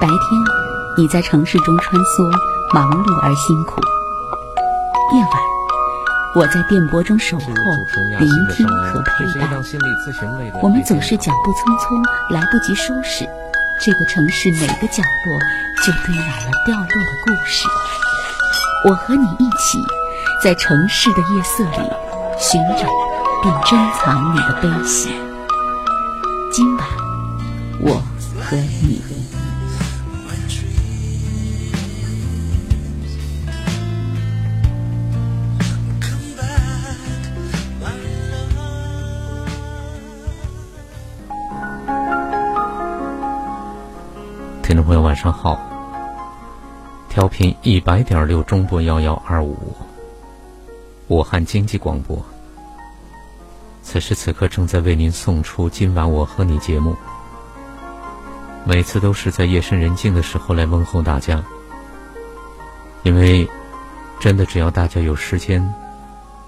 白天你在城市中穿梭，忙碌而辛苦；夜晚我在电波中守候，聆听和陪伴。我们总是脚步匆匆，来不及收拾这个城市每个角落，就堆满了掉落的故事。我和你一起在城市的夜色里寻找并珍藏你的悲喜。今晚我和你。听众朋友晚上好，调频100.6中波1125，武汉经济广播。此时此刻正在为您送出今晚我和你节目，每次都是在夜深人静的时候来问候大家，因为真的只要大家有时间，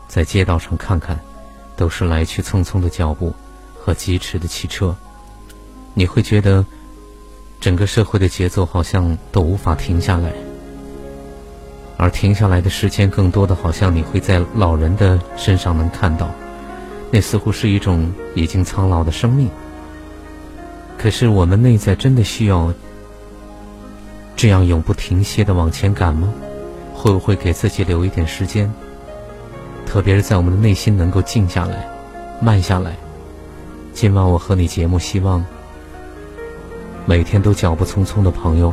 在街道上看看，都是来去匆匆的脚步和疾驰的汽车，你会觉得整个社会的节奏好像都无法停下来，而停下来的时间更多的好像你会在老人的身上能看到，那似乎是一种已经苍老的生命。可是我们内在真的需要这样永不停歇的往前赶吗？会不会给自己留一点时间，特别是在我们的内心能够静下来，慢下来。今晚我和你节目希望每天都脚步匆匆的朋友，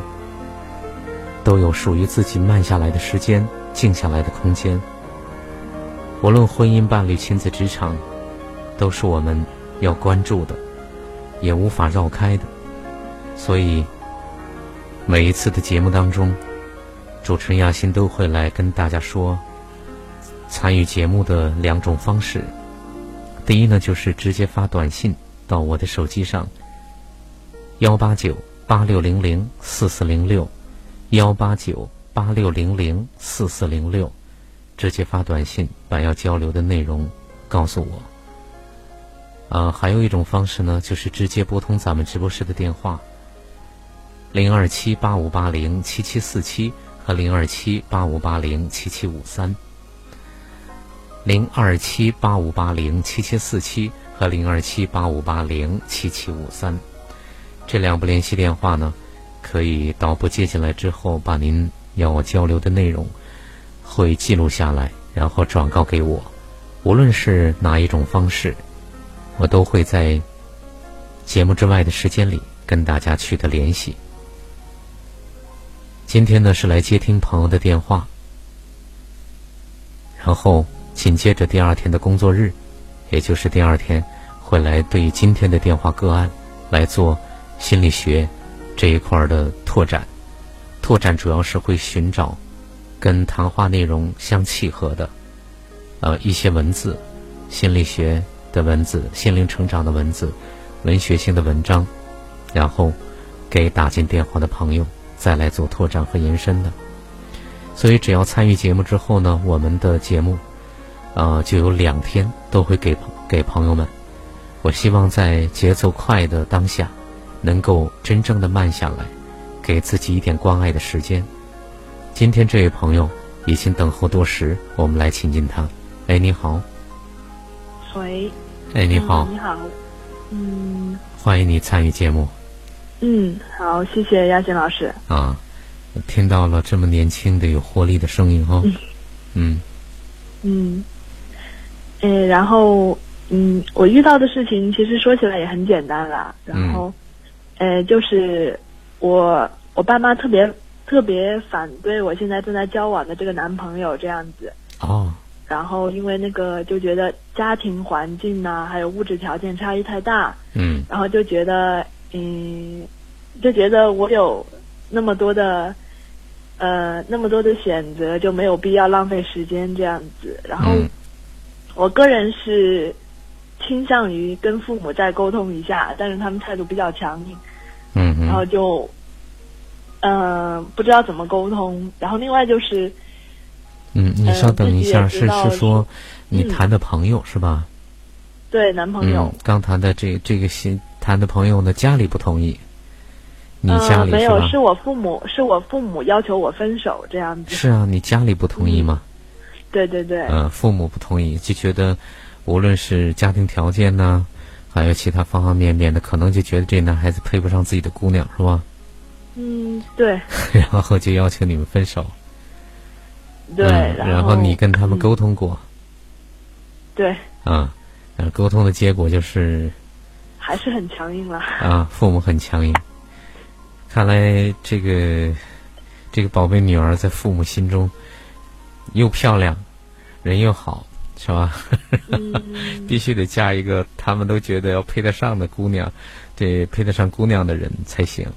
都有属于自己慢下来的时间，静下来的空间。无论婚姻、伴侣、亲子、职场，都是我们要关注的，也无法绕开的。所以每一次的节目当中，主持人亚欣都会来跟大家说参与节目的两种方式。第一呢，就是直接发短信到我的手机上，18986004406，18986004406，直接发短信把要交流的内容告诉我。还有一种方式呢，就是直接拨通咱们直播室的电话02785807747和02785807753，02785807747和02785807753。这两部联系电话呢，可以导播接进来之后，把您要我交流的内容会记录下来，然后转告给我。无论是哪一种方式，我都会在节目之外的时间里跟大家取得联系。今天呢，是来接听朋友的电话，然后紧接着第二天的工作日，也就是第二天会来对今天的电话个案来做心理学这一块的拓展。拓展主要是会寻找跟谈话内容相契合的一些文字，心理学的文字，心灵成长的文字，文学性的文章，然后给打进电话的朋友再来做拓展和延伸的。所以只要参与节目之后呢，我们的节目就有2天都会给朋友们。我希望在节奏快的当下，能够真正的慢下来，给自己一点关爱的时间。今天这位朋友已经等候多时，我们来亲近他。哎，你好。喂。哎，你好。你好。欢迎你参与节目。好，谢谢亚欣老师。啊，听到了这么年轻的有活力的声音哈。然后我遇到的事情其实说起来也很简单了。然后。就是我爸妈特别反对我现在正在交往的这个男朋友这样子。然后因为那个就觉得家庭环境呢，还有物质条件差异太大。然后就觉得我有那么多的选择，就没有必要浪费时间这样子。然后我个人是倾向于跟父母再沟通一下，但是他们态度比较强硬。然后就不知道怎么沟通。然后另外就是你稍等一下，是说你谈的朋友是吧？对，男朋友。刚谈的这个新谈的朋友呢，家里不同意，你家里没有，是我父母要求我分手这样子。是啊，你家里不同意吗？对对对。父母不同意，就觉得无论是家庭条件呢，还有其他方方面面的，可能就觉得这男孩子配不上自己的姑娘，是吧？嗯，对。然后就要求你们分手。对。然后你跟他们沟通过。对。啊，沟通的结果就是。还是很强硬了。啊，父母很强硬。看来这个宝贝女儿在父母心中又漂亮，人又好，是吧？必须得嫁一个他们都觉得要配得上的姑娘，对，配得上姑娘的人才行。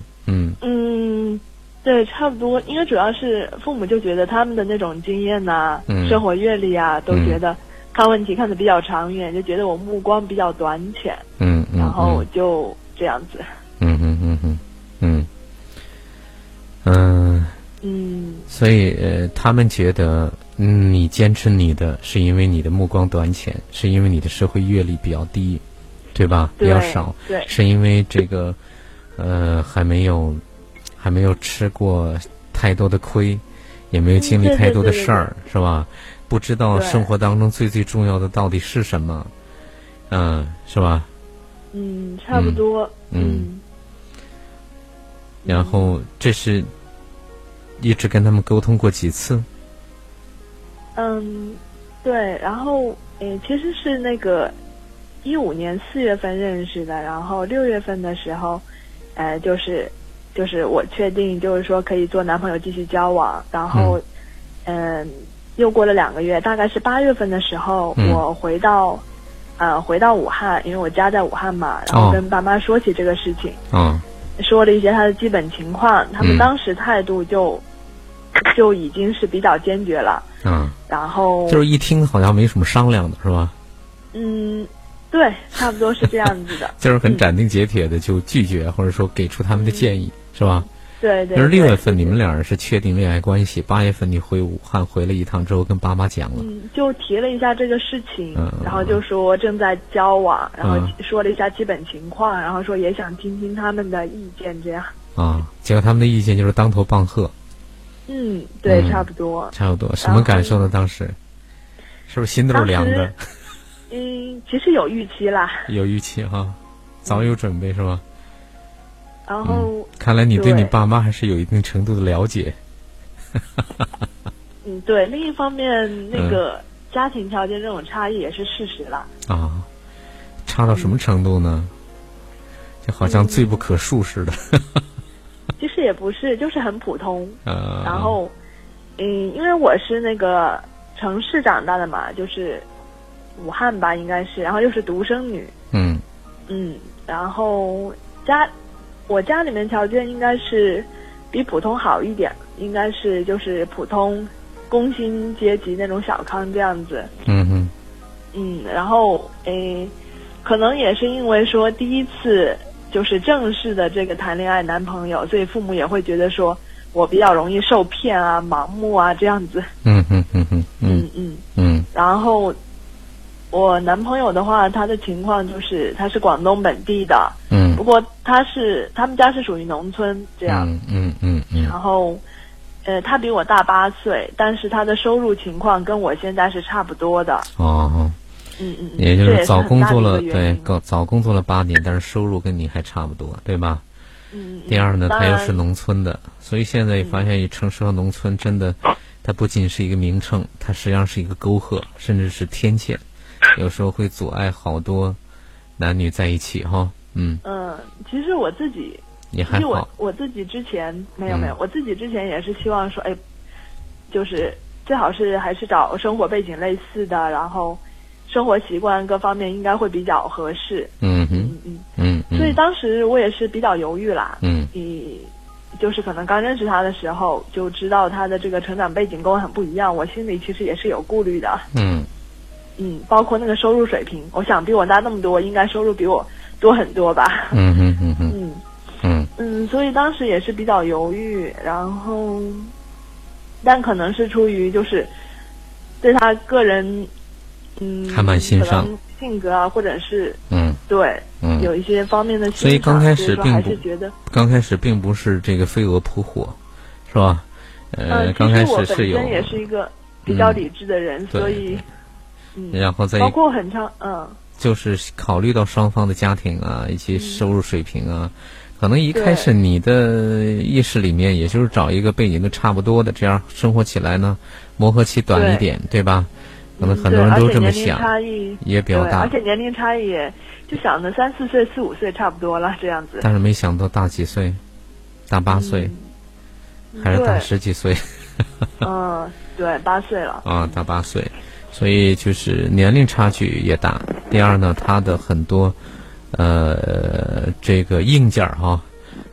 对，差不多。因为主要是父母就觉得他们的那种经验呐、生活阅历啊，都觉得看问题看得比较长远，就觉得我目光比较短浅。然后我就这样子。所以他们觉得你坚持你的是因为你的目光短浅，是因为你的社会阅历比较低，对吧？对，比较少。对，是因为这个还没有吃过太多的亏，也没有经历太多的事儿，是吧？不知道生活当中最重要的到底是什么，是吧？差不多。然后这是一直跟他们沟通过几次？对，然后其实是那个2015年4月份认识的，然后6月份的时候，就是我确定就是说可以做男朋友继续交往，然后又过了2个月，大概是8月份的时候，我回到武汉，因为我家在武汉嘛，然后跟爸妈说起这个事情。说了一些他的基本情况，他们当时态度就已经是比较坚决了。然后就是一听好像没什么商量的，是吧？对，差不多是这样子的。就是很斩钉截铁的就拒绝，或者说给出他们的建议，是吧？对对。就是6月份你们两人是确定恋爱关系，8月份你回武汉回了一趟之后跟爸妈讲了，就提了一下这个事情，然后就说正在交往，然后说了一下基本情况，然后说也想听听他们的意见这样。结果他们的意见就是当头棒喝。对，差不多。什么感受呢？当时是不是心都是凉的？其实有预期啦。有预期哈，早有准备是吧？然后看来你对你爸妈还是有一定程度的了解。对，另一方面，那个家庭条件这种差异也是事实了。差到什么程度呢？就好像罪不可恕似的。其实也不是，就是很普通。然后，因为我是那个城市长大的嘛，就是武汉吧，应该是，然后又是独生女。然后我家里面条件应该是比普通好一点，应该是就是普通工薪阶级那种小康这样子。然后可能也是因为说第一次就是正式的这个谈恋爱男朋友，所以父母也会觉得说我比较容易受骗啊、盲目啊这样子。然后我男朋友的话，他的情况就是他是广东本地的，不过他们家是属于农村这样，然后，他比我大8岁，但是他的收入情况跟我现在是差不多的。也就是早工作了8年，但是收入跟你还差不多，对吧？第二呢，他又是农村的，所以现在也发现城市和农村真的，它不仅是一个名称，它实际上是一个沟壑，甚至是天堑。有时候会阻碍好多男女在一起哈。其实我自己也还好，我自己之前没有，我自己之前也是希望说，就是最好是还是找生活背景类似的，然后生活习惯各方面应该会比较合适。所以当时我也是比较犹豫啦。就是可能刚认识他的时候就知道他的这个成长背景跟我很不一样，我心里其实也是有顾虑的。包括那个收入水平，我想比我大那么多，应该收入比我多很多吧。所以当时也是比较犹豫，然后，但可能是出于就是对他个人，还蛮欣赏性格啊，或者是对，嗯，有一些方面的，所以刚开始并不，刚开始并不是这个飞蛾扑火，是吧？刚开始是有，我本身也是一个比较理智的人，所以，然后再包括很长，就是考虑到双方的家庭啊，以及收入水平啊。可能一开始你的意识里面，也就是找一个背景都差不多的，这样生活起来呢，磨合期短一点， 对吧？可能很多人都这么想，也比较大，而且年龄差异也就想着3、4岁、4、5岁差不多了这样子。但是没想到大几岁，大8岁，还是大10几岁。嗯，对，8岁了。啊，大8岁，所以就是年龄差距也大。第二呢，他的很多。这个硬件哈，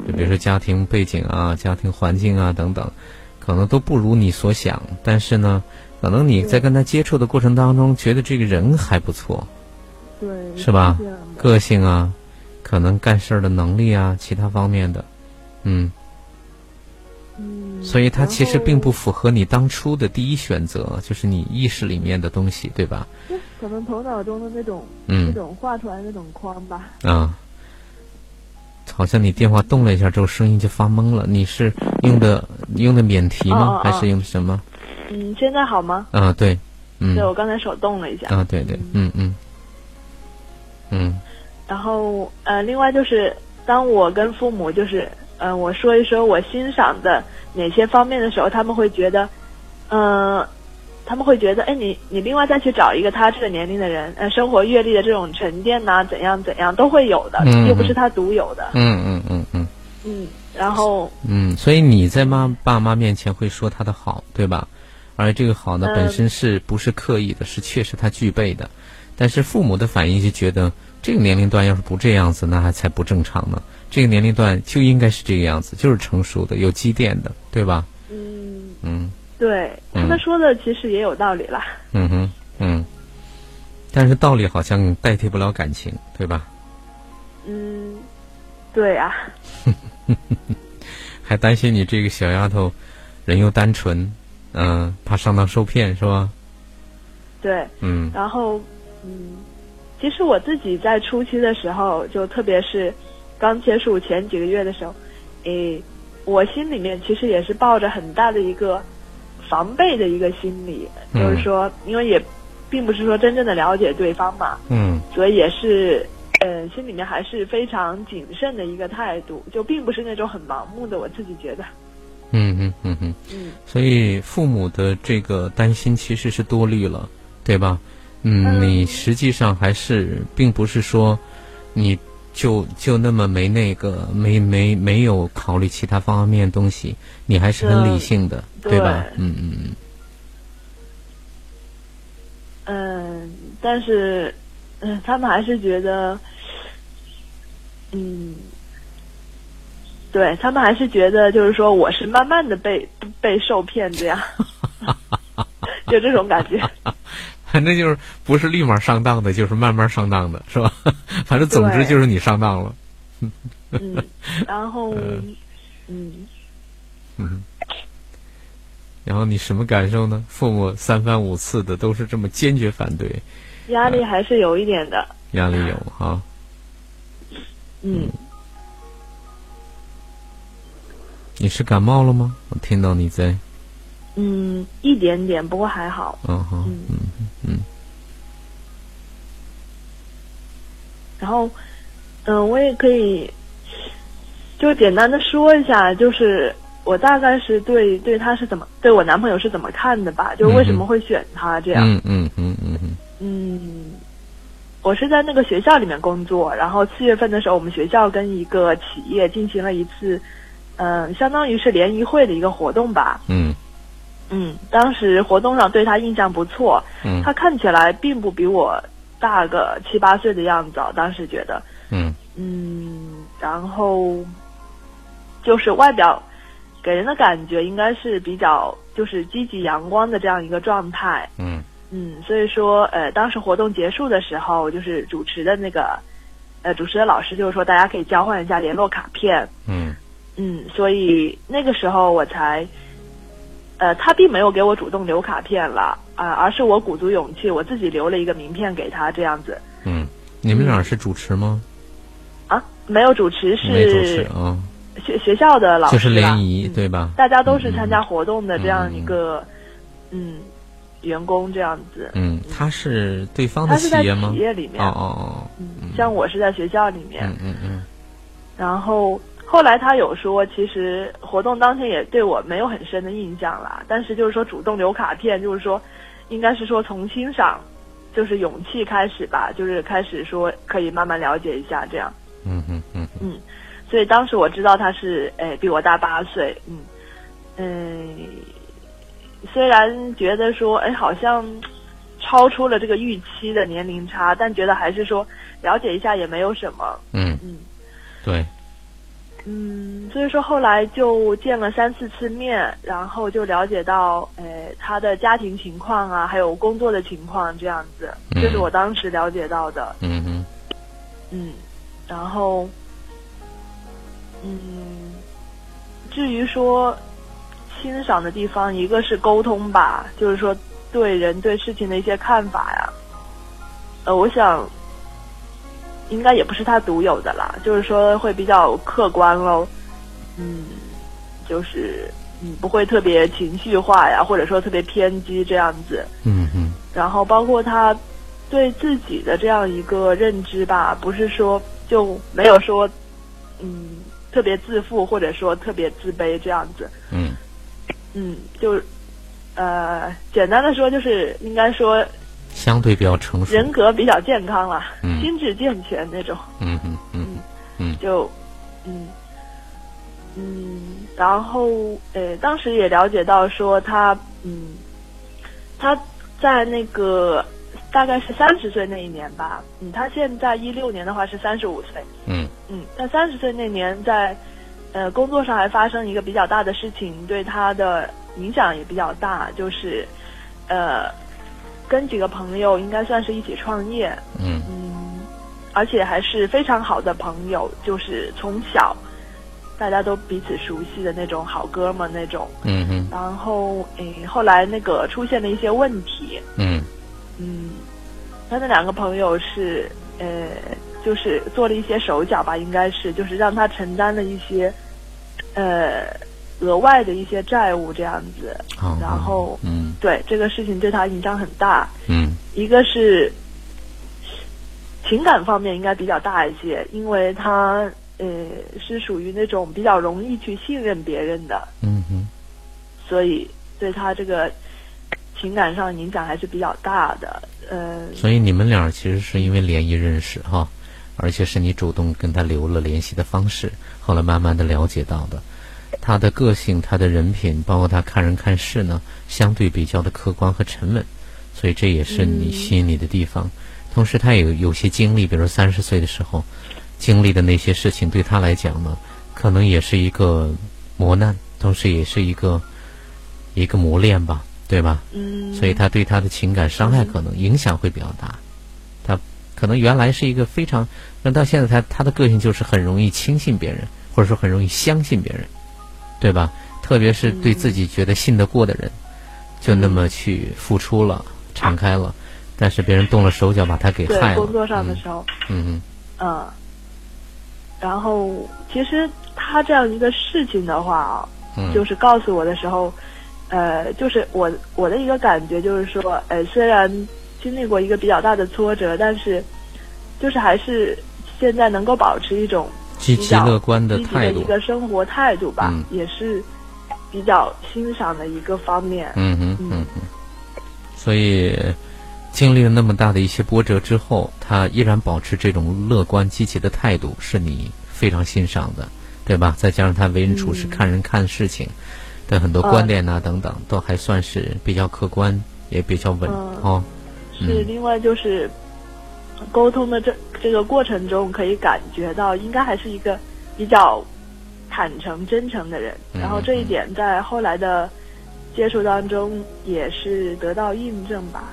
就比如说家庭背景啊、家庭环境啊等等，可能都不如你所想。但是呢，可能你在跟他接触的过程当中，觉得这个人还不错，对，是吧？个性啊，可能干事的能力啊，其他方面的，所以他其实并不符合你当初的第一选择，就是你意识里面的东西，对吧？可能头脑中的那种，那种画出来的那种框吧。啊，好像你电话动了一下之后，声音就发懵了。你是用的免提吗？还是用的什么？嗯，现在好吗？啊，对，对我刚才手动了一下。啊，对对，然后另外就是，当我跟父母就是，我说一说我欣赏的哪些方面的时候，他们会觉得，他们会觉得，哎，你另外再去找一个他这个年龄的人，生活阅历的这种沉淀呐，怎样怎样都会有的，又不是他独有的。然后所以你在爸妈面前会说他的好，对吧？而这个好呢，本身是不是刻意的，是确实他具备的。但是父母的反应就觉得，这个年龄段要是不这样子，那还才不正常呢。这个年龄段就应该是这个样子，就是成熟的，有积淀的，对吧？对，他们说的其实也有道理啦。但是道理好像代替不了感情，对吧？对啊。还担心你这个小丫头，人又单纯，怕上当受骗是吧？对。然后其实我自己在初期的时候，就特别是刚接触前几个月的时候，我心里面其实也是抱着很大的一个防备的一个心理，就是说，因为也并不是说真正的了解对方嘛，所以也是，心里面还是非常谨慎的一个态度，就并不是那种很盲目的，我自己觉得。所以父母的这个担心其实是多虑了，对吧？你实际上还是并不是说，你就那么没那个没有考虑其他方面的东西，你还是很理性的。对吧？但是，他们还是觉得，对他们还是觉得，就是说，我是慢慢的被受骗这样，就这种感觉。反正就是不是立马上当的，就是慢慢上当的，是吧？反正总之就是你上当了。然后，然后你什么感受呢？父母3番5次的都是这么坚决反对，压力还是有一点的。压力有哈。你是感冒了吗？我听到你在。一点点，不过还好。然后，我也可以就简单的说一下，就是。我大概是对他是怎么对我男朋友是怎么看的吧，就为什么会选他这样。我是在那个学校里面工作，然后4月份的时候，我们学校跟一个企业进行了一次，相当于是联谊会的一个活动吧。当时活动上对他印象不错，他看起来并不比我大个7、8岁的样子，当时觉得。然后就是外表。给人的感觉应该是比较就是积极阳光的这样一个状态，所以说当时活动结束的时候，就是主持的老师就是说大家可以交换一下联络卡片，所以那个时候我才，他并没有给我主动留卡片了啊，而是我鼓足勇气我自己留了一个名片给他这样子，你们俩是主持吗？啊，没有主持，是没主持啊。学校的老师就是联谊对吧？大家都是参加活动的这样一个员工这样子。嗯，他是对方的企业吗？他是在企业里面。哦。像我是在学校里面。嗯。然后后来他有说，其实活动当天也对我没有很深的印象啦，但是就是说主动留卡片，就是说应该是说从欣赏就是勇气开始吧，就是开始说可以慢慢了解一下这样。嗯。所以当时我知道他是比我大8岁，虽然觉得说好像超出了这个预期的年龄差，但觉得还是说了解一下也没有什么。对。所以说后来就见了3、4次面，然后就了解到他的家庭情况啊，还有工作的情况这样子，这是我当时了解到的。然后至于说欣赏的地方，一个是沟通吧，就是说对人对事情的一些看法呀，我想应该也不是他独有的啦，就是说会比较客观喽，就是不会特别情绪化呀，或者说特别偏激这样子。然后包括他对自己的这样一个认知吧，不是说就没有说特别自负或者说特别自卑这样子。就简单的说就是应该说。相对比较成熟，人格比较健康了，心智健全那种。然后当时也了解到说他他在那个大概是30岁那一年吧，他现在16年的话是35岁。他30岁那年在工作上还发生一个比较大的事情，对他的影响也比较大，就是跟几个朋友应该算是一起创业，而且还是非常好的朋友，就是从小大家都彼此熟悉的那种好哥们那种。然后后来那个出现了一些问题。他那2个朋友是就是做了一些手脚吧，应该是就是让他承担了一些额外的一些债务这样子。然后对这个事情对他影响很大。一个是情感方面应该比较大一些，因为他是属于那种比较容易去信任别人的。所以对他这个情感上影响还是比较大的。所以你们俩其实是因为联谊认识哈，而且是你主动跟他留了联系的方式，后来慢慢的了解到的。他的个性，他的人品，包括他看人看事呢，相对比较的客观和沉稳，所以这也是你吸引你的地方。同时他也有些经历，比如30岁的时候经历的那些事情，对他来讲呢可能也是一个磨难，同时也是一个磨练吧，对吧？所以他对他的情感伤害可能影响会比较大。他可能原来是一个非常，那到现在他的个性就是很容易轻信别人，或者说很容易相信别人，对吧？特别是对自己觉得信得过的人，就那么去付出了，敞开了，但是别人动了手脚，把他给害了。对，工作上的时候，然后其实他这样一个事情的话，就是告诉我的时候，就是我的一个感觉就是说，虽然经历过一个比较大的挫折，但是就是还是现在能够保持一种。积极乐观的态度，一个生活态度吧，也是比较欣赏的一个方面。所以经历了那么大的一些波折之后，他依然保持这种乐观积极的态度，是你非常欣赏的，对吧？再加上他为人处事、看人看事情的很多观点啊等等，都还算是比较客观，也比较稳哦。是，另外就是。沟通的这个过程中，可以感觉到应该还是一个比较坦诚真诚的人，然后这一点在后来的接触当中也是得到印证吧。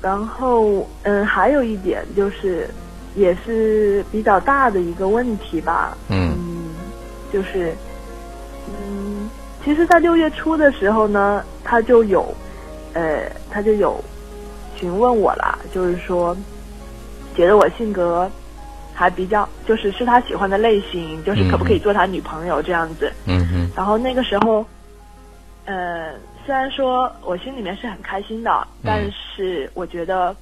然后还有一点就是也是比较大的一个问题吧。就是其实在6月初的时候呢，他就有他就有询问我了，就是说觉得我性格还比较就是是他喜欢的类型，就是可不可以做他女朋友这样子。嗯嗯。然后那个时候虽然说我心里面是很开心的，但是我觉得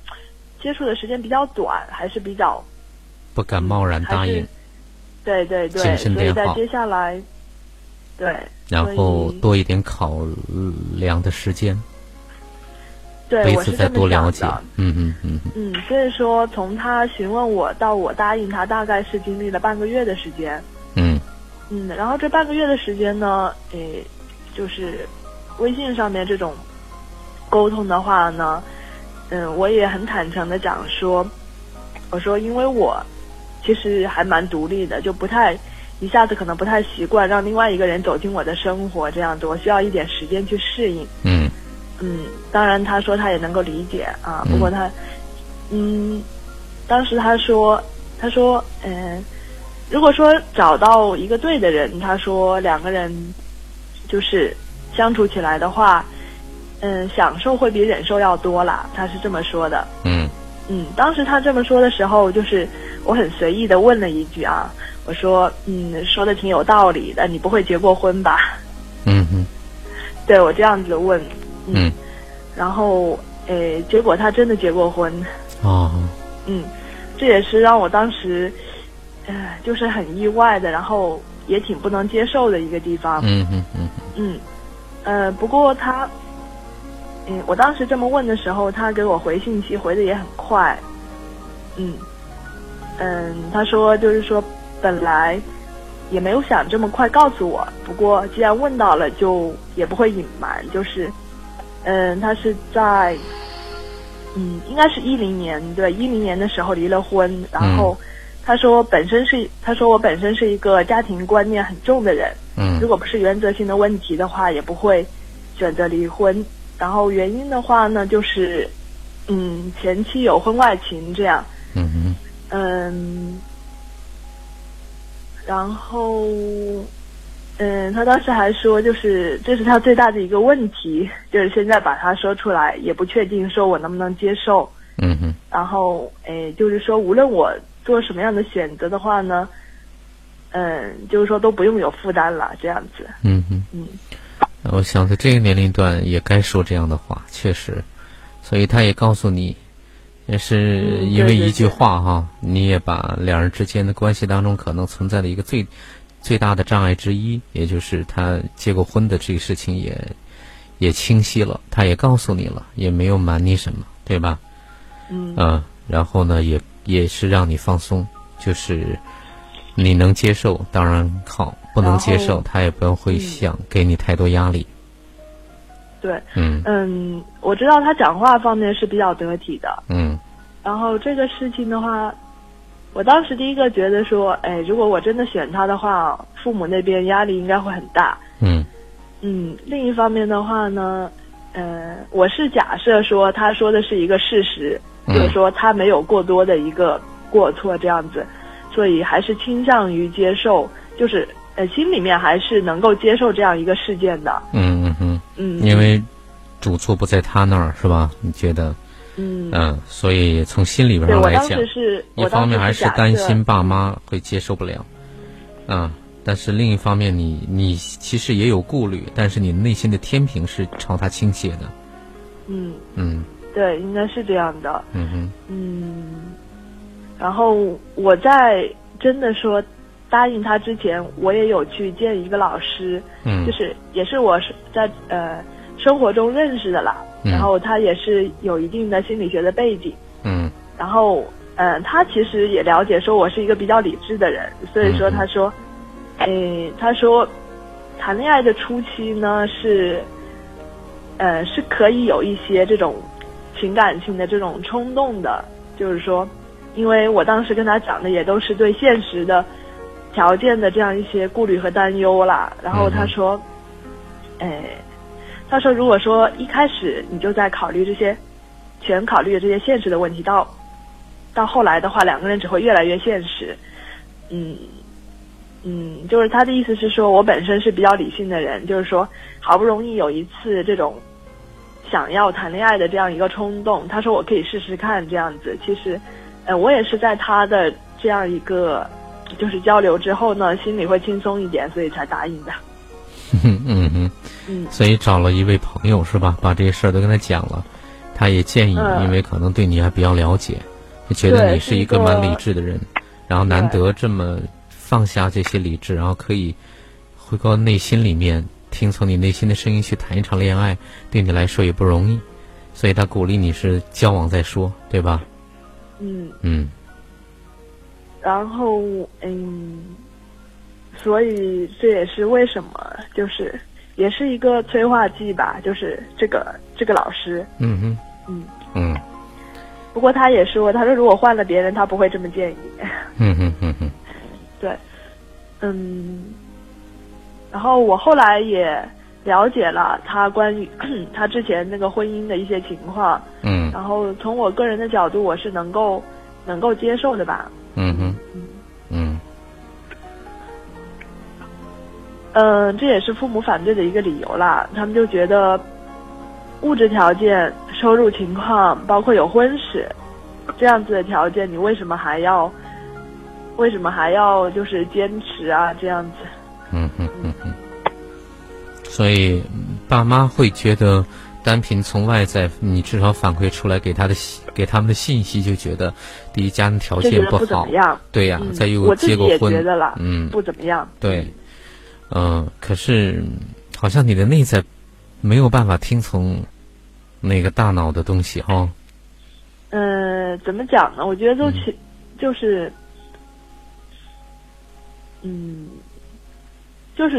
接触的时间比较短，还是比较不敢贸然答应。对对对，谨慎点好。所以在接下来，对，然后多一点考量的时间，对，我是这么想的。嗯嗯嗯嗯。所以说，从他询问我到我答应他，大概是经历了半个月的时间。嗯嗯，然后这半个月的时间呢，就是微信上面这种沟通的话呢，我也很坦诚的讲说，我说因为我其实还蛮独立的，就不太一下子可能不太习惯让另外一个人走进我的生活这样子，我需要一点时间去适应。嗯嗯，当然他说他也能够理解啊，不过他当时他说如果说找到一个对的人，他说两个人就是相处起来的话，享受会比忍受要多啦，他是这么说的。嗯嗯，当时他这么说的时候，就是我很随意的问了一句啊，我说说的挺有道理的，你不会结过婚吧？嗯嗯，对，我这样子问。嗯，然后结果他真的结过婚。哦，嗯，这也是让我当时就是很意外的，然后也挺不能接受的一个地方。嗯嗯嗯嗯，不过他，我当时这么问的时候，他给我回信息回的也很快。他说就是说本来也没有想这么快告诉我，不过既然问到了，就也不会隐瞒，就是他是在应该是2010年，对，2010年的时候离了婚，然后。他说我本身是一个家庭观念很重的人，如果不是原则性的问题的话，也不会选择离婚。然后原因的话呢，就是前妻有婚外情这样。然后他当时还说，就是这是他最大的一个问题，就是现在把他说出来，也不确定说我能不能接受。然后就是说无论我做什么样的选择的话呢，就是说都不用有负担了，这样子。我想在这个年龄段也该说这样的话，确实。所以他也告诉你，也是因为一句话哈，你也把两人之间的关系当中可能存在的一个最大的障碍之一，也就是他结过婚的这个事情也清晰了，他也告诉你了，也没有瞒你什么，对吧？然后呢，也是让你放松，就是你能接受当然好，不能接受他也不用会想给你太多压力。对，我知道他讲话方面是比较得体的。然后这个事情的话，我当时第一个觉得说，如果我真的选他的话，父母那边压力应该会很大。另一方面的话呢，我是假设说他说的是一个事实，就是说他没有过多的一个过错这样子，所以还是倾向于接受，就是心里面还是能够接受这样一个事件的。因为主错不在他那儿，是吧？你觉得？所以从心里边上来讲，一方面还是担心爸妈会接受不了，但是另一方面你其实也有顾虑，但是你内心的天平是朝他倾斜的。对，应该是这样的。然后我在真的说答应他之前，我也有去见一个老师，就是也是我在生活中认识的啦。然后他也是有一定的心理学的背景。然后他其实也了解说我是一个比较理智的人，所以说他说，他说谈恋爱的初期呢是可以有一些这种情感性的这种冲动的，就是说因为我当时跟他讲的也都是对现实的条件的这样一些顾虑和担忧啦。然后他说他说如果说一开始你就在考虑这些考虑这些现实的问题，到后来的话，两个人只会越来越现实。就是他的意思是说我本身是比较理性的人，就是说好不容易有一次这种想要谈恋爱的这样一个冲动，他说我可以试试看这样子。其实，我也是在他的这样一个就是交流之后呢，心里会轻松一点，所以才答应的。所以找了一位朋友是吧？把这事儿都跟他讲了，他也建议，因为可能对你还比较了解，就觉得你是一个蛮理智的人，然后难得这么放下这些理智，然后可以回到内心里面，听从你内心的声音去谈一场恋爱，对你来说也不容易，所以他鼓励你是交往再说，对吧？然后所以这也是为什么，就是也是一个催化剂吧，就是这个老师。不过他也说，他说如果换了别人，他不会这么建议。对，然后我后来也了解了他关于他之前那个婚姻的一些情况。然后从我个人的角度，我是能够接受的吧。这也是父母反对的一个理由啦。他们就觉得物质条件、收入情况，包括有婚史这样子的条件，你为什么还要就是坚持啊这样子。所以爸妈会觉得，单凭从外在你至少反馈出来给他们的信息，就觉得第一家庭条件不好，不怎么样。对呀，再又结过婚，我自己也觉得了，不怎么样。对。可是好像你的内在没有办法听从那个大脑的东西哈。怎么讲呢？我觉得就是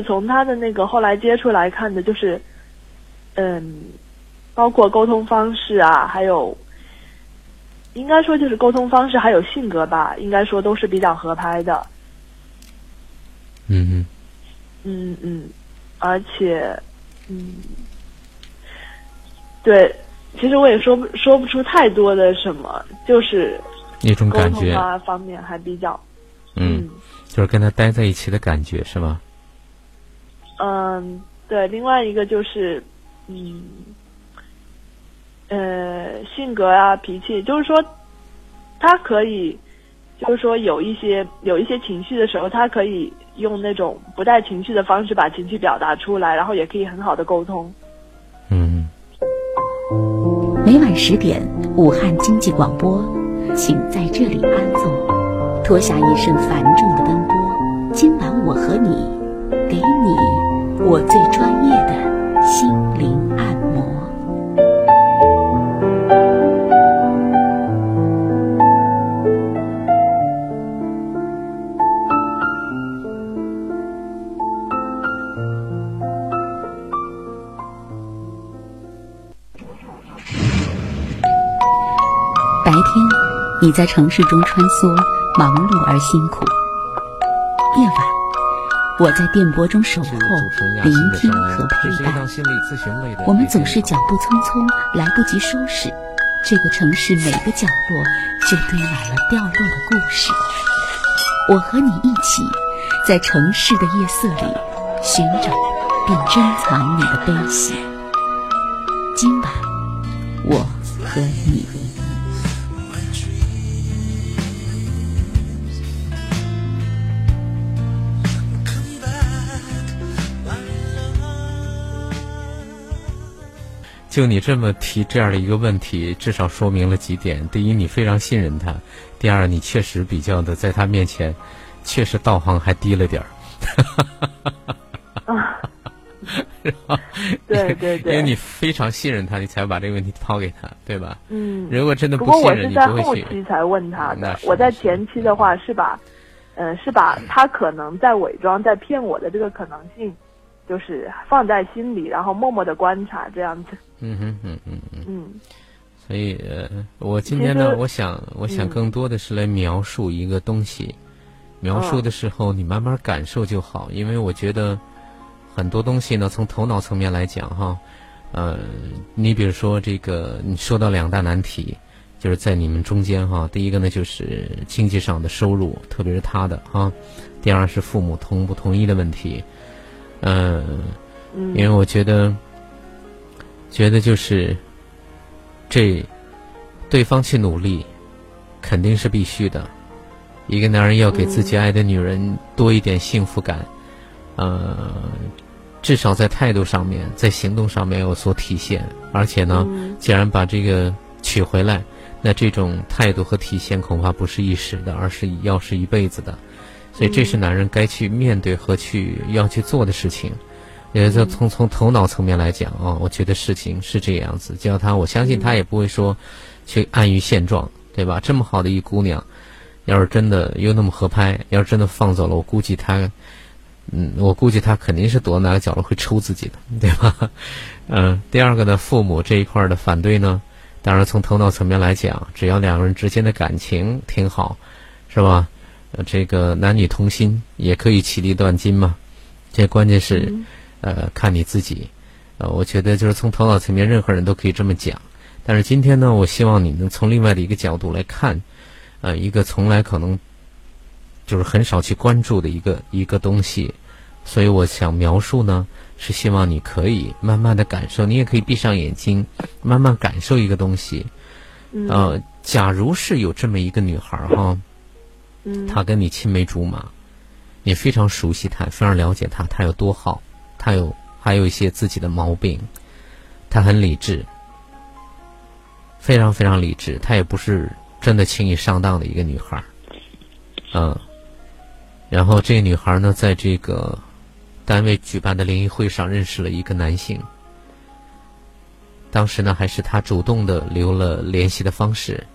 从他的那个后来接触来看的，就是包括沟通方式啊，还有应该说就是沟通方式还有性格吧，应该说都是比较合拍的。而且，对，其实我也说不出太多的什么，就是那种感觉啊方面还比较，就是跟他待在一起的感觉是吗？对，另外一个就是，性格啊、脾气，就是说，他可以，就是说有一些情绪的时候，他可以用那种不带情绪的方式把情绪表达出来，然后也可以很好的沟通。每晚10点，武汉经济广播，请在这里安坐，脱下一身繁重的奔波。今晚我和你，给你我最专业的心灵按摩。白天你在城市中穿梭，忙碌而辛苦，夜晚我在电波中守候，聆听和陪伴。我们总是脚步匆匆，来不及收拾这个城市每个角落，就堆满了掉落的故事。我和你一起在城市的夜色里寻找并珍藏你的悲喜。今晚我和你。就你这么提这样的一个问题，至少说明了几点：第一，你非常信任他；第二，你确实比较的在他面前，确实道行还低了点儿。对，因为你非常信任他，你才把这个问题抛给他，对吧？如果真的不信任，你不会去。不过我是在后期才问他的，我在前期的话是把他可能在伪装、在骗我的这个可能性，就是放在心里，然后默默的观察这样子。所以我今天呢，我想更多的是来描述一个东西。描述的时候你慢慢感受就好，因为我觉得很多东西呢，从头脑层面来讲哈，你比如说这个，你说到两大难题，就是在你们中间哈。第一个呢就是经济上的收入，特别是他的哈。第二是父母同不同意的问题。因为我觉得觉得就是这对方去努力肯定是必须的，一个男人要给自己爱的女人多一点幸福感，至少在态度上面，在行动上面有所体现。而且呢，既然把这个娶回来，那这种态度和体现恐怕不是一时的，而是要是一辈子的。所以这是男人该去面对和要去做的事情。也就从头脑层面来讲啊，我觉得事情是这样子，叫他，我相信他也不会说去安于现状，对吧？这么好的一姑娘，要是真的又那么合拍，要是真的放走了，我估计他肯定是躲在哪个角落会抽自己的，对吧？第二个呢，父母这一块的反对呢，当然从头脑层面来讲，只要两个人之间的感情挺好，是吧？这个男女同心也可以其利断金嘛。这关键是看你自己。我觉得就是从头脑层面，任何人都可以这么讲。但是今天呢，我希望你能从另外的一个角度来看，一个从来可能就是很少去关注的一个东西。所以我想描述呢，是希望你可以慢慢的感受，你也可以闭上眼睛慢慢感受一个东西。假如是有这么一个女孩哈，她跟你青梅竹马，你非常熟悉她，非常了解她，她有多好，她还有一些自己的毛病，她很理智，非常非常理智，她也不是真的轻易上当的一个女孩。然后这个女孩呢，在这个单位举办的联谊会上认识了一个男性，当时呢还是他主动的留了联系的方式，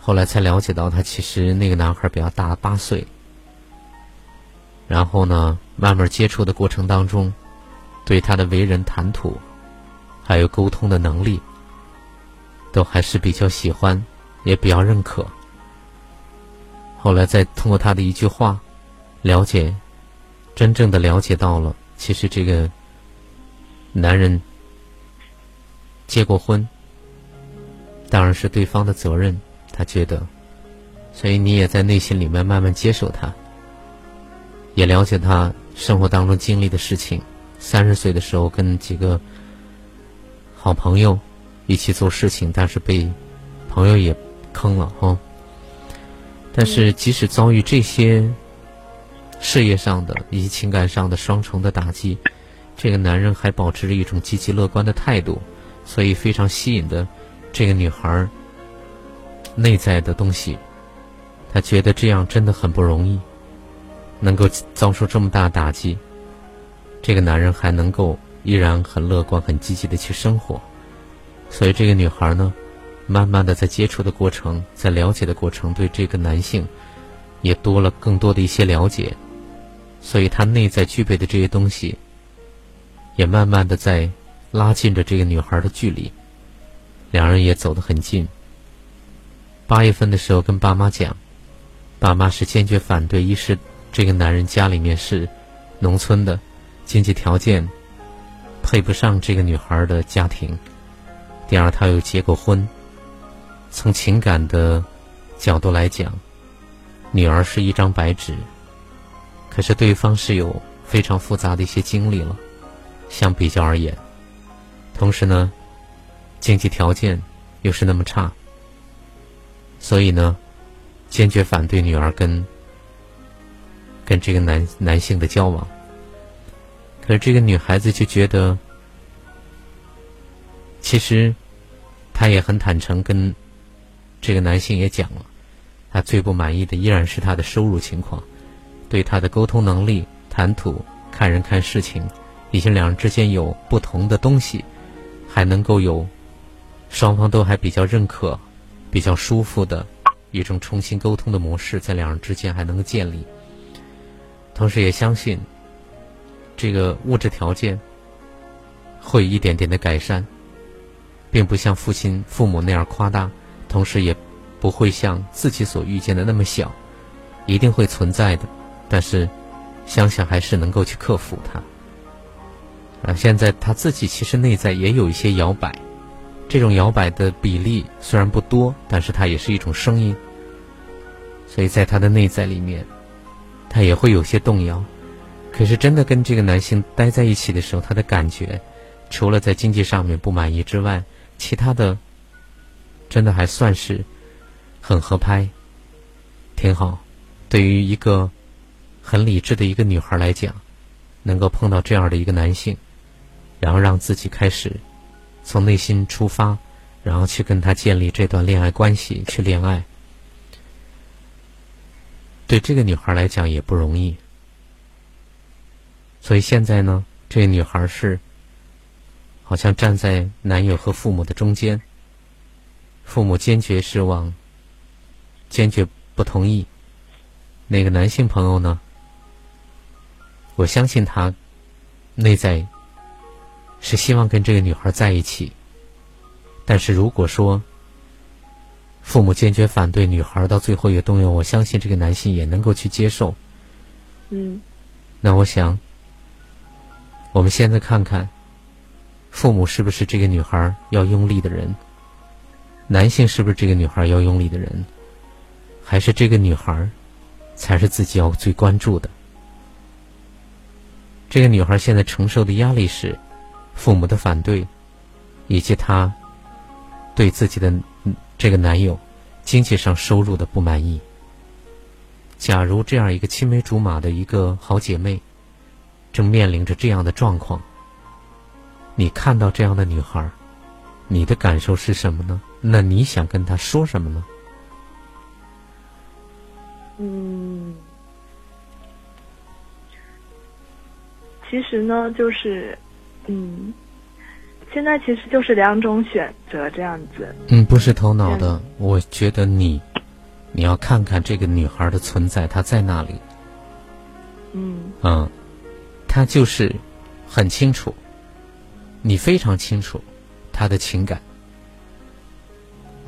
后来才了解到他其实那个男孩比较大8岁。然后呢，慢慢接触的过程当中，对他的为人谈吐还有沟通的能力都还是比较喜欢，也比较认可。后来再通过他的一句话，真正的了解到了，其实这个男人结过婚，当然是对方的责任，他觉得，所以你也在内心里面慢慢接受他，也了解他生活当中经历的事情。30岁的时候跟几个好朋友一起做事情，但是被朋友也坑了哈。但是即使遭遇这些事业上的以及情感上的双重的打击，这个男人还保持着一种积极乐观的态度，所以非常吸引的这个女孩内在的东西。她觉得这样真的很不容易，能够遭受这么大打击，这个男人还能够依然很乐观很积极的去生活。所以这个女孩呢，慢慢的在接触的过程，在了解的过程，对这个男性也多了更多的一些了解，所以他内在具备的这些东西也慢慢的在拉近着这个女孩的距离，两人也走得很近。8月份的时候跟爸妈讲，爸妈是坚决反对，一是这个男人家里面是农村的，经济条件配不上这个女孩的家庭，第二他又结过婚，从情感的角度来讲，女儿是一张白纸，可是对方是有非常复杂的一些经历了，相比较而言，同时呢，经济条件又是那么差，所以呢，坚决反对女儿跟这个男性的交往。可是这个女孩子就觉得，其实她也很坦诚跟这个男性也讲了，他最不满意的依然是他的收入情况，对他的沟通能力、谈吐、看人看事情，以及两人之间有不同的东西，还能够有双方都还比较认可、比较舒服的一种重新沟通的模式，在两人之间还能够建立。同时也相信这个物质条件会一点点的改善，并不像父母那样夸大，同时也不会像自己所预见的那么小，一定会存在的，但是想还是能够去克服它。现在他自己其实内在也有一些摇摆，这种摇摆的比例虽然不多，但是它也是一种声音，所以在他的内在里面他也会有些动摇。可是真的跟这个男性待在一起的时候，他的感觉除了在经济上面不满意之外，其他的真的还算是很合拍，挺好。对于一个很理智的一个女孩来讲，能够碰到这样的一个男性，然后让自己开始从内心出发，然后去跟他建立这段恋爱关系，去恋爱，对这个女孩来讲也不容易。所以现在呢，这个女孩是好像站在男友和父母的中间，父母坚决失望，坚决不同意。那个男性朋友呢，我相信他内在是希望跟这个女孩在一起，但是如果说父母坚决反对，女孩到最后也动摇，我相信这个男性也能够去接受。那我想我们现在看看父母是不是这个女孩要用力的人，男性是不是这个女孩要用力的人，还是这个女孩才是自己要最关注的。这个女孩现在承受的压力是父母的反对，以及她对自己的这个男友经济上收入的不满意。假如这样一个青梅竹马的一个好姐妹正面临着这样的状况，你看到这样的女孩，你的感受是什么呢？那你想跟她说什么呢？其实呢，就是现在其实就是两种选择这样子。不是头脑的，我觉得你要看看这个女孩的存在，她在那里。她就是很清楚，你非常清楚她的情感，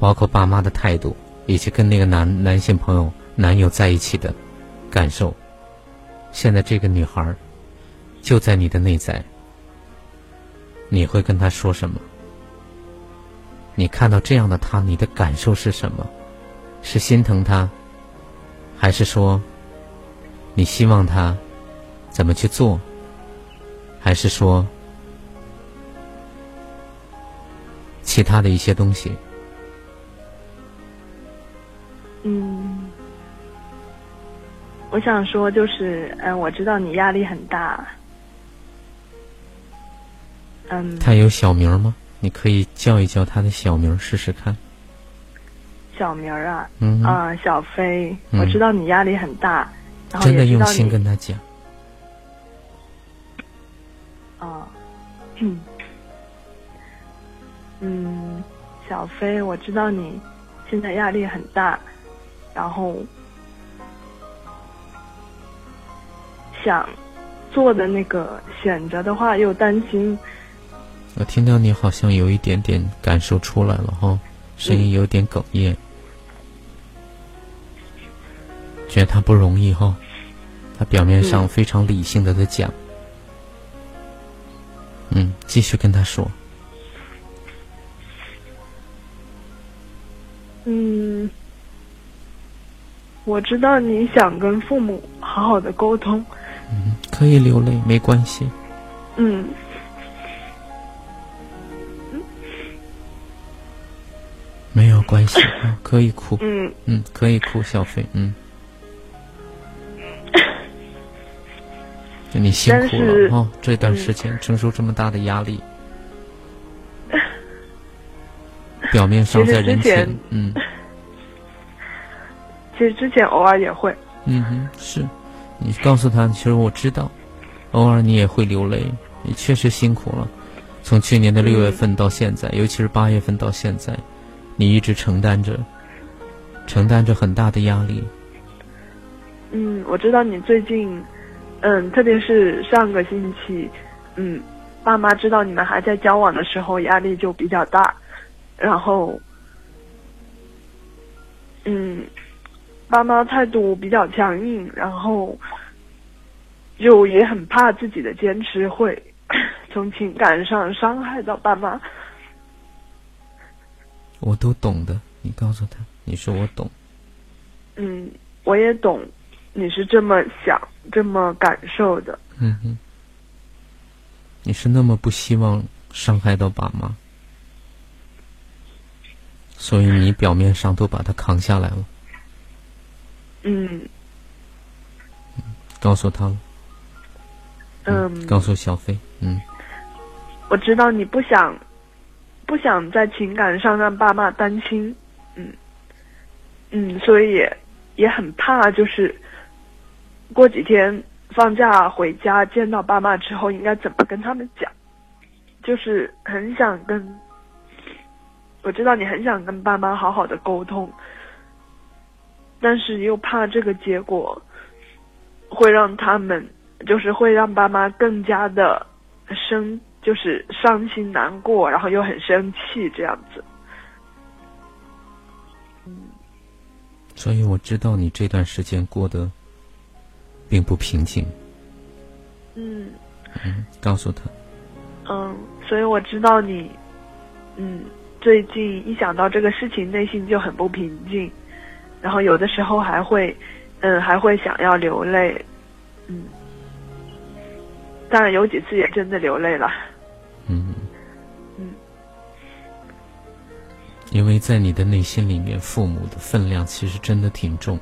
包括爸妈的态度，以及跟那个男性朋友男友在一起的感受。现在这个女孩就在你的内在，你会跟她说什么？你看到这样的她，你的感受是什么？是心疼她，还是说你希望她怎么去做？还是说其他的一些东西？我想说就是我知道你压力很大。他有小名吗？你可以叫一叫他的小名试试看。小名啊，小飞。我知道你压力很大，然后真的用心跟他讲。小飞，我知道你现在压力很大，然后想做的那个选择的话又担心。我听到你好像有一点点感受出来了哈，声音有点哽咽，觉得他不容易哈。他表面上非常理性的在讲，继续跟他说。我知道你想跟父母好好的沟通。可以流泪，没关系。没有关系，可以哭。可以哭，小飞。你辛苦了哈，这段时间承受这么大的压力，表面上在人前，其实之前偶尔也会。是，你告诉他，其实我知道，偶尔你也会流泪，你确实辛苦了。从去年的6月份到现在，尤其是8月份到现在，你一直承担着很大的压力。我知道你最近，特别是上个星期，爸妈知道你们还在交往的时候，压力就比较大。然后，爸妈态度比较强硬，然后就也很怕自己的坚持会从情感上伤害到爸妈。我都懂的，你告诉他，你说我懂。我也懂，你是这么想、这么感受的。你是那么不希望伤害到爸妈，所以你表面上都把他扛下来了。嗯，告诉他了。告诉小飞。我知道你不想在情感上让爸妈担心。所以也很怕，就是过几天放假回家见到爸妈之后应该怎么跟他们讲，就是很想跟，我知道你很想跟爸妈好好的沟通，但是又怕这个结果会让他们，就是会让爸妈更加的就是伤心难过，然后又很生气这样子。所以我知道你这段时间过得并不平静。告诉他。所以我知道你最近一想到这个事情内心就很不平静，然后有的时候还会想要流泪。当然有几次也真的流泪了。因为在你的内心里面，父母的分量其实真的挺重。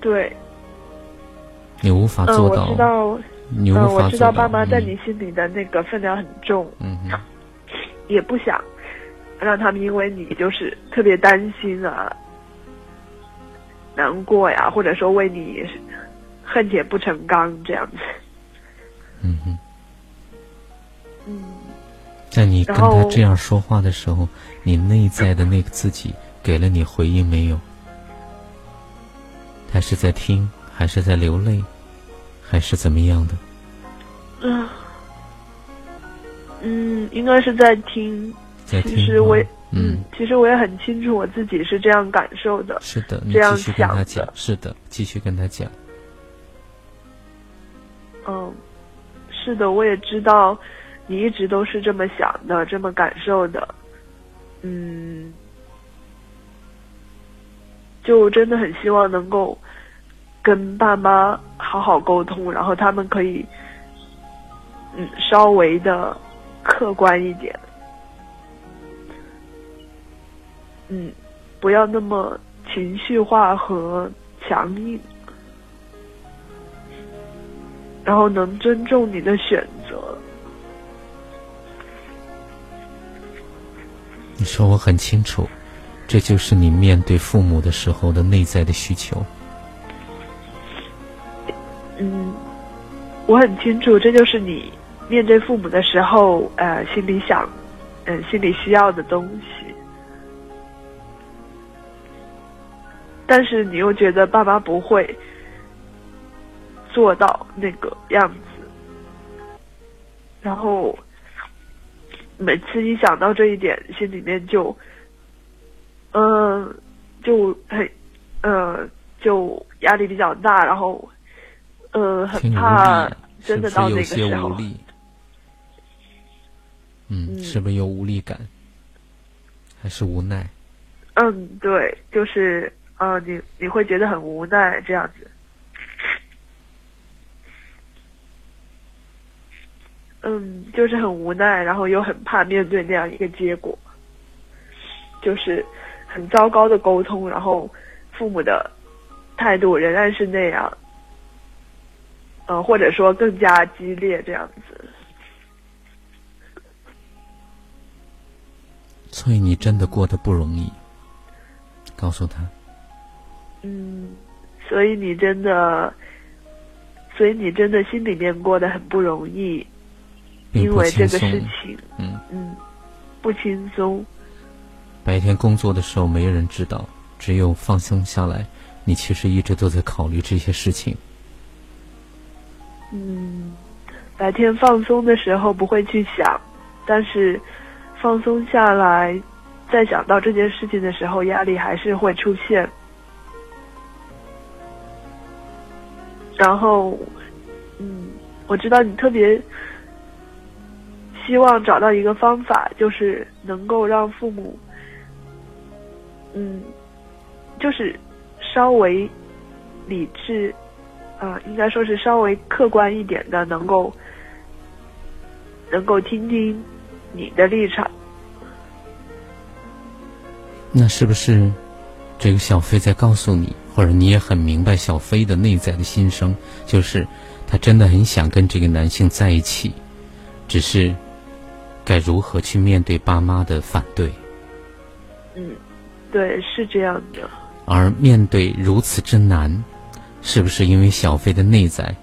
对。你无法做到。我知道爸妈在你心里的那个分量很重。也不想让他们因为你就是特别担心啊、难过呀，或者说为你恨铁不成钢这样子。在你跟他这样说话的时候，你内在的那个自己给了你回应没有？他是在听，还是在流泪，还是怎么样的？应该是在听。在听。其实我也很清楚我自己是这样感受的。是的，你继续跟他讲。是的，继续跟他讲。是的，我也知道你一直都是这么想的，这么感受的。就真的很希望能够跟爸妈好好沟通，然后他们可以稍微的客观一点，不要那么情绪化和强硬，然后能尊重你的选择。你说我很清楚，这就是你面对父母的时候的内在的需求。我很清楚，这就是你面对父母的时候，心里需要的东西。但是你又觉得爸妈不会做到那个样子，然后每次一想到这一点，心里面就压力比较大，然后很怕真的到那个时候。是不是有些无力？是不是有无力感？还是无奈？对，就是你会觉得很无奈这样子。就是很无奈，然后又很怕面对那样一个结果，就是很糟糕的沟通，然后父母的态度仍然是那样，或者说更加激烈这样子。所以你真的过得不容易，告诉他。所以你真的心里面过得很不容易。因为这个事情，不轻松。白天工作的时候没人知道，只有放松下来，你其实一直都在考虑这些事情。白天放松的时候不会去想，但是放松下来，再想到这件事情的时候，压力还是会出现。然后，我知道你特别希望找到一个方法，就是能够让父母就是稍微理智应该说是稍微客观一点的，能够能够听听你的立场。那是不是这个小飞在告诉你，或者你也很明白小飞的内在的心声，就是她真的很想跟这个男性在一起，只是该如何去面对爸妈的反对？嗯，对，是这样的。而面对如此之难，是不是因为小飞的内在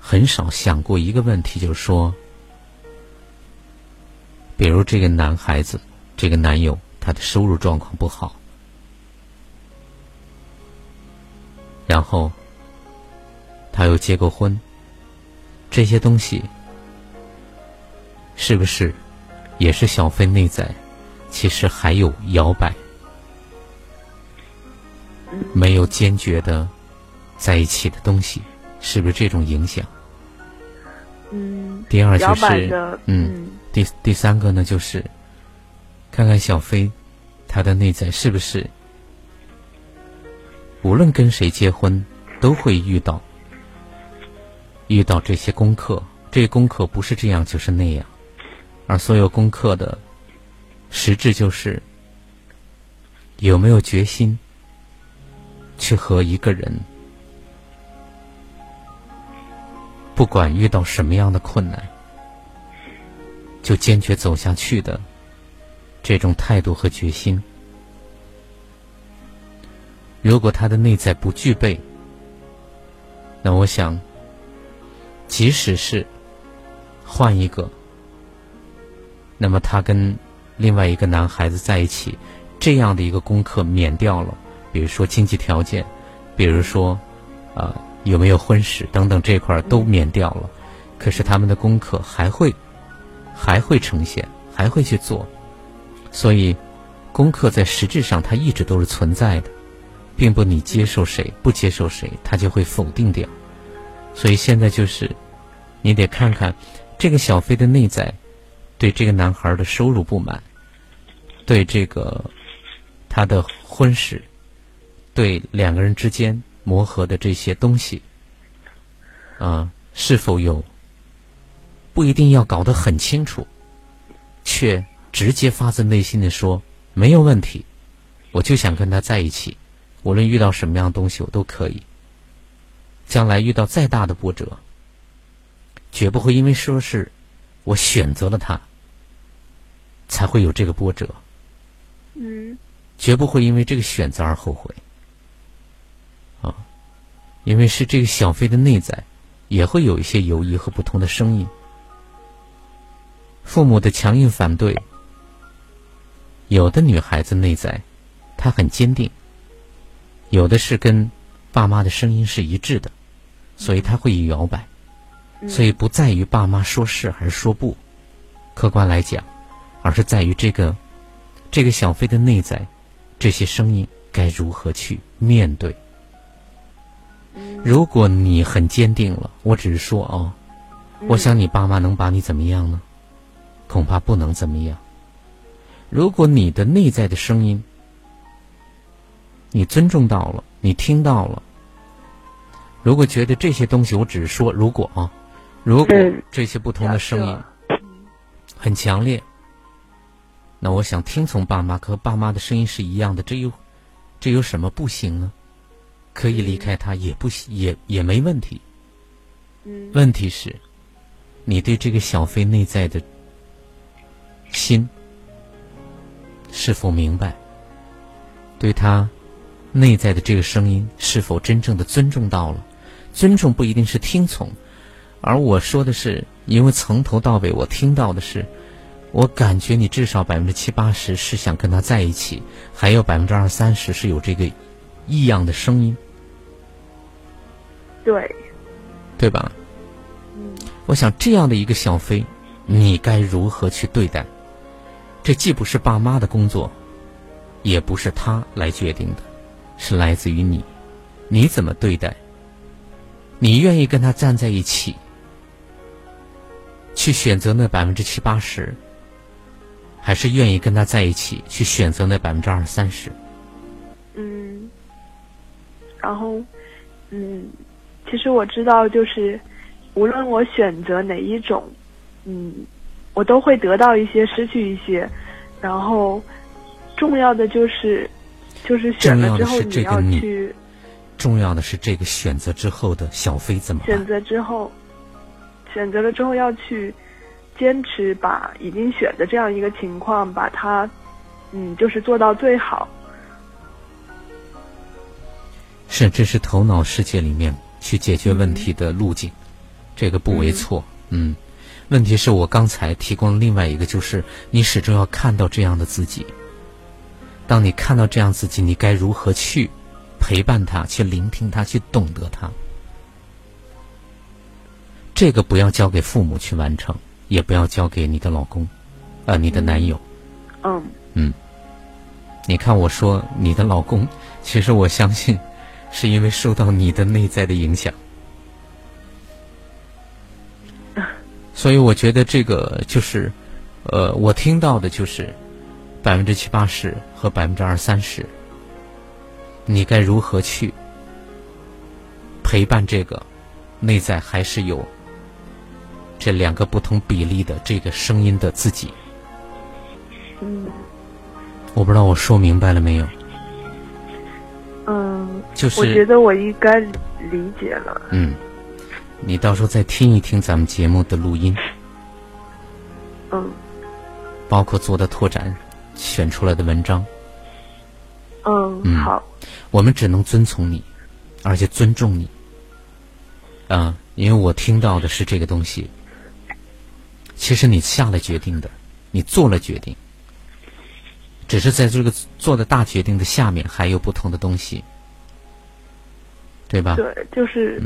很少想过一个问题，就是说，比如这个男孩子，这个男友，他的收入状况不好，然后他又结过婚，这些东西是不是也是小飞内在其实还有摇摆，没有坚决的在一起的东西，是不是这种影响？第二就是第三个呢，就是看看小飞他的内在是不是无论跟谁结婚都会遇到这些功课，这些功课不是这样就是那样，而所有功课的实质就是有没有决心去和一个人，不管遇到什么样的困难就坚决走下去的这种态度和决心。如果他的内在不具备，那我想即使是换一个，那么他跟另外一个男孩子在一起，这样的一个功课免掉了，比如说经济条件，比如说有没有婚史等等，这块都免掉了，可是他们的功课还会呈现，还会去做。所以功课在实质上它一直都是存在的，并不你接受谁不接受谁它就会否定掉。所以现在就是你得看看这个小飞的内在对这个男孩的收入不满，对这个他的婚史，对两个人之间磨合的这些东西是否有，不一定要搞得很清楚，却直接发自内心的说没有问题，我就想跟他在一起，无论遇到什么样的东西我都可以，将来遇到再大的波折绝不会因为说是我选择了他才会有这个波折，绝不会因为这个选择而后悔因为是这个小飞的内在也会有一些犹疑和不同的声音。父母的强硬反对，有的女孩子内在她很坚定，有的是跟爸妈的声音是一致的，所以她会有摇摆。所以不在于爸妈说是还是说不，客观来讲，而是在于这个小飞的内在这些声音该如何去面对。如果你很坚定了，我只是说我想你爸妈能把你怎么样呢？恐怕不能怎么样。如果你的内在的声音你尊重到了，你听到了，如果觉得这些东西，我只是说如果这些不同的声音很强烈，那我想听从爸妈，和爸妈的声音是一样的，这有什么不行呢？可以离开他也没问题。问题是你对这个小飞内在的心是否明白，对他内在的这个声音是否真正的尊重到了。尊重不一定是听从，而我说的是因为从头到尾我听到的是，我感觉你至少70-80%是想跟他在一起，还有20-30%是有这个异样的声音，对吧？我想这样的一个小飞你该如何去对待，这既不是爸妈的工作，也不是他来决定的，是来自于你，你怎么对待？你愿意跟他站在一起，去选择那70-80%，还是愿意跟他在一起去选择那20-30%？然后，其实我知道，就是无论我选择哪一种，我都会得到一些，失去一些，然后重要的就是选择之后你要去，重要的是这个选择之后的小飞怎么办？选择了之后要去坚持把已经选的这样一个情况把它就是做到最好。是，这是头脑世界里面去解决问题的路径，这个不为错。问题是我刚才提供另外一个，就是你始终要看到这样的自己。当你看到这样自己，你该如何去陪伴他，去聆听他，去懂得他？这个不要交给父母去完成，也不要交给你的老公，你的男友。你看我说你的老公，其实我相信是因为受到你的内在的影响。所以我觉得这个就是，我听到的就是70%-80%和20%-30%，你该如何去陪伴这个内在还是有这两个不同比例的这个声音的自己？我不知道我说明白了没有？就是我觉得我应该理解了。你到时候再听一听咱们节目的录音，包括做的拓展选出来的文章，好，我们只能遵从你，而且尊重你因为我听到的是这个东西，其实你下了决定的，你做了决定，只是在这个做的大决定的下面还有不同的东西，对吧？对，就是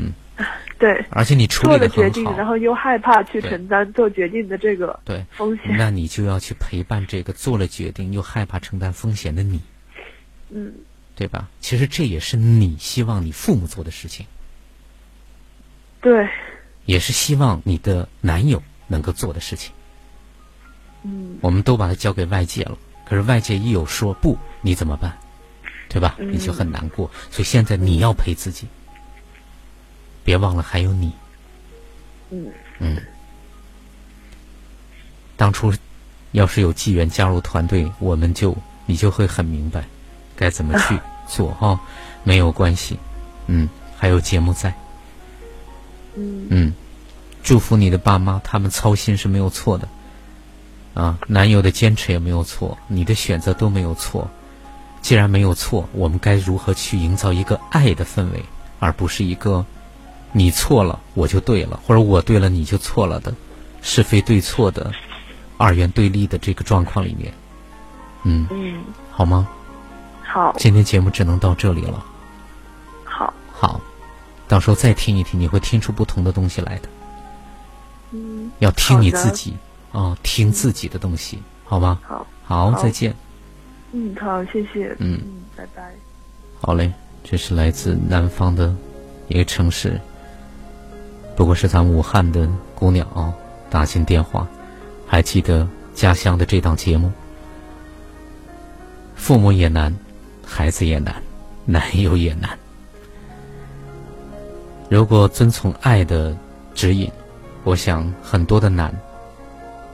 对，而且你处理得很好，做了决定，然后又害怕去承担做决定的这个风险，对，那你就要去陪伴这个做了决定又害怕承担风险的你，对吧？其实这也是你希望你父母做的事情，对，也是希望你的男友能够做的事情。我们都把它交给外界了，可是外界一有说不，你怎么办？对吧？你就很难过，所以现在你要陪自己。别忘了还有你。当初要是有机缘加入团队，你就会很明白该怎么去做没有关系，还有节目在。祝福你的爸妈，他们操心是没有错的，男友的坚持也没有错，你的选择都没有错。既然没有错，我们该如何去营造一个爱的氛围，而不是一个你错了我就对了，或者我对了你就错了的是非对错的二元对立的这个状况里面。好吗？好，今天节目只能到这里了。好，到时候再听一听，你会听出不同的东西来的。要听你自己听自己的东西，好吗？好，再见。好，谢谢。拜拜。好嘞，这是来自南方的一个城市，不过是咱们武汉的姑娘打进电话，还记得家乡的这档节目。父母也难，孩子也难，男友也难。如果遵从爱的指引，我想很多的难，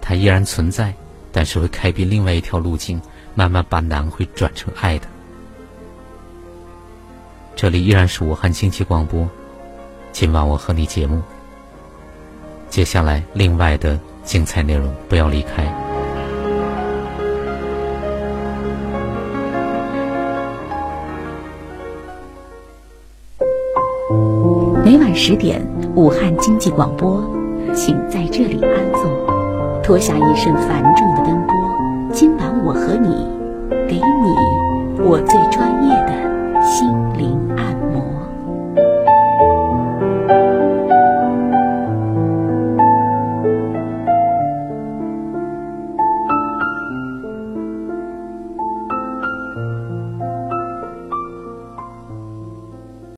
它依然存在，但是会开辟另外一条路径，慢慢把难会转成爱的。这里依然是武汉经济广播，今晚我和你节目。接下来另外的精彩内容，不要离开。每晚10点，武汉经济广播，请在这里安坐，脱下一身繁重的奔波。今晚我和你，给你我最专业的